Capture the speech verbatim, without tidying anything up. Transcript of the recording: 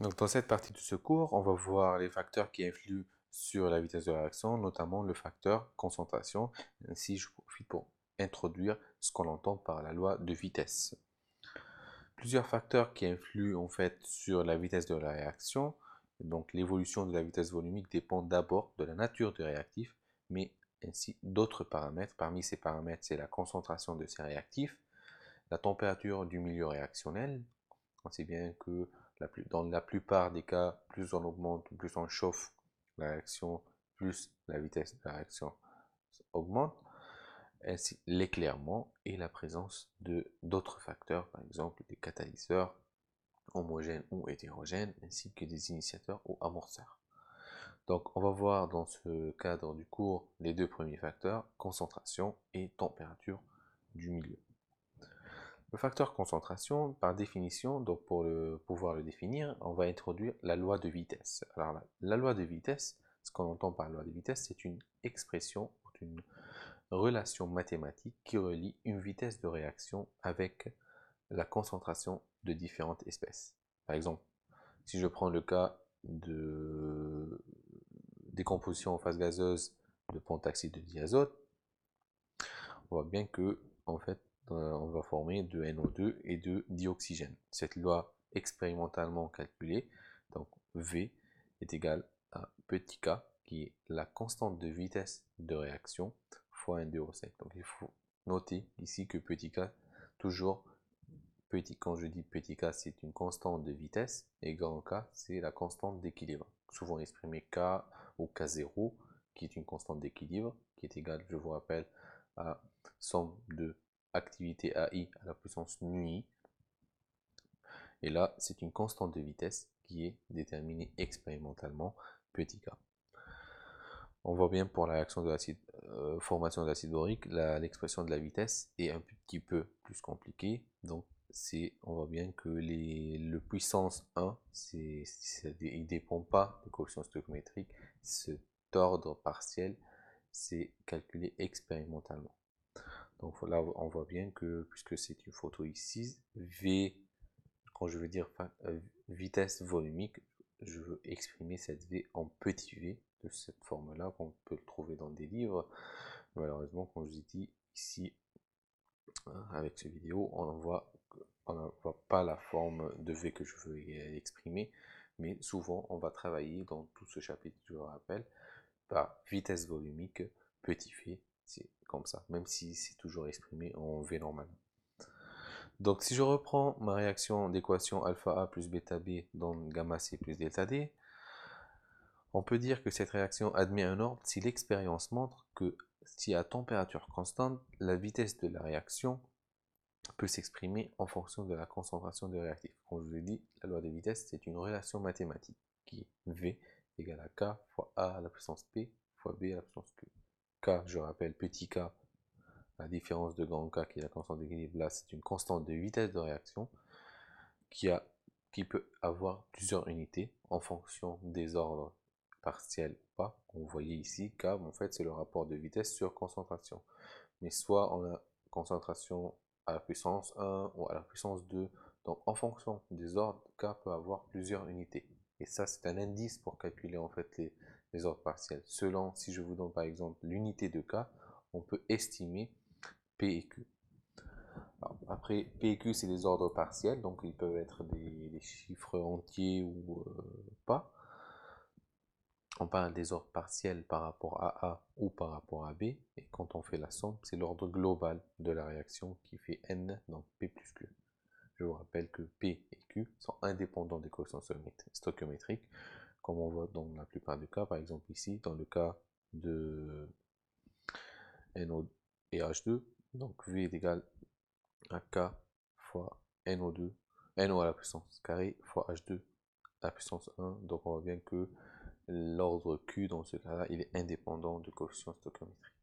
Donc dans cette partie de ce cours, on va voir les facteurs qui influent sur la vitesse de la réaction, notamment le facteur concentration. Ainsi, je profite pour introduire ce qu'on entend par la loi de vitesse. Plusieurs facteurs qui influent en fait sur la vitesse de la réaction. Donc l'évolution de la vitesse volumique dépend d'abord de la nature du réactif, mais ainsi d'autres paramètres. Parmi ces paramètres, c'est la concentration de ces réactifs, la température du milieu réactionnel. On sait bien que la plus, dans la plupart des cas, plus on augmente, plus on chauffe la réaction, plus la vitesse de la réaction augmente. Ainsi, l'éclairement et la présence de d'autres facteurs, par exemple des catalyseurs homogènes ou hétérogènes, ainsi que des initiateurs ou amorceurs. Donc on va voir dans ce cadre du cours les deux premiers facteurs, concentration et température du milieu. Le facteur concentration, par définition, donc pour le, pouvoir le définir, on va introduire la loi de vitesse. Alors la, la loi de vitesse, ce qu'on entend par loi de vitesse, c'est une expression, une relation mathématique qui relie une vitesse de réaction avec la concentration de différentes espèces. Par exemple, si je prends le cas de décomposition en phase gazeuse de pentaoxyde de diazote, on voit bien que en fait on va former de N O deux et de dioxygène. Cette loi expérimentalement calculée, donc V, est égale à petit k, qui est la constante de vitesse de réaction, fois un dé au cinq. Donc il faut noter ici que petit k, toujours petit, quand je dis petit k, c'est une constante de vitesse, et grand k, c'est la constante d'équilibre. Souvent exprimé k ou k zéro, qui est une constante d'équilibre, qui est égale, je vous rappelle, à somme de activité A I à la puissance nu i. Et là, c'est une constante de vitesse qui est déterminée expérimentalement petit k. On voit bien pour la réaction de l'acide, euh, formation de l'acide borique, l'expression de la vitesse est un petit peu plus compliquée. Donc, c'est, on voit bien que les, le puissance un, c'est, c'est, il ne dépend pas du coefficient stoichiométrique. Cet ordre partiel, c'est calculé expérimentalement. Donc là, on voit bien que, puisque c'est une photo ici, V, quand je veux dire enfin, vitesse volumique, je veux exprimer cette V en petit v, de cette forme-là, qu'on peut le trouver dans des livres. Malheureusement, comme je vous ai dit, ici, avec cette vidéo, on ne voit, voit pas la forme de V que je veux exprimer, mais souvent, on va travailler dans tout ce chapitre, je le rappelle, par vitesse volumique, petit v, c'est comme ça, même si c'est toujours exprimé en V normal. Donc si je reprends ma réaction d'équation alpha A plus bêta B dans gamma C plus delta D, on peut dire que cette réaction admet un ordre si l'expérience montre que si à température constante, la vitesse de la réaction peut s'exprimer en fonction de la concentration de réactifs. Comme je vous l'ai dit, la loi de vitesse, c'est une relation mathématique qui est V égale à K fois A à la puissance P fois B à la puissance Q. K, je rappelle, petit k, la différence de grand k qui est la constante d'équilibre, là c'est une constante de vitesse de réaction qui, a, qui peut avoir plusieurs unités en fonction des ordres partiels ou pas. Vous voyez ici, k en fait c'est le rapport de vitesse sur concentration. Mais soit on a concentration à la puissance un ou à la puissance deux, donc en fonction des ordres, k peut avoir plusieurs unités. Et ça c'est un indice pour calculer en fait les les ordres partiels. Selon, si je vous donne par exemple l'unité de k, on peut estimer p et q. Alors, après, p et q c'est des ordres partiels, donc ils peuvent être des, des chiffres entiers ou euh, pas. On parle des ordres partiels par rapport à a ou par rapport à b, et quand on fait la somme, c'est l'ordre global de la réaction qui fait n, donc p plus q. Je vous rappelle que p et q sont indépendants des coefficients stoichiométriques, comme on voit dans la plupart des cas, par exemple ici, dans le cas de N O et H deux, donc V est égal à K fois N O deux, N O à la puissance carré fois H deux à la puissance un, donc on voit bien que l'ordre Q dans ce cas-là, il est indépendant du coefficient stoichiométrique.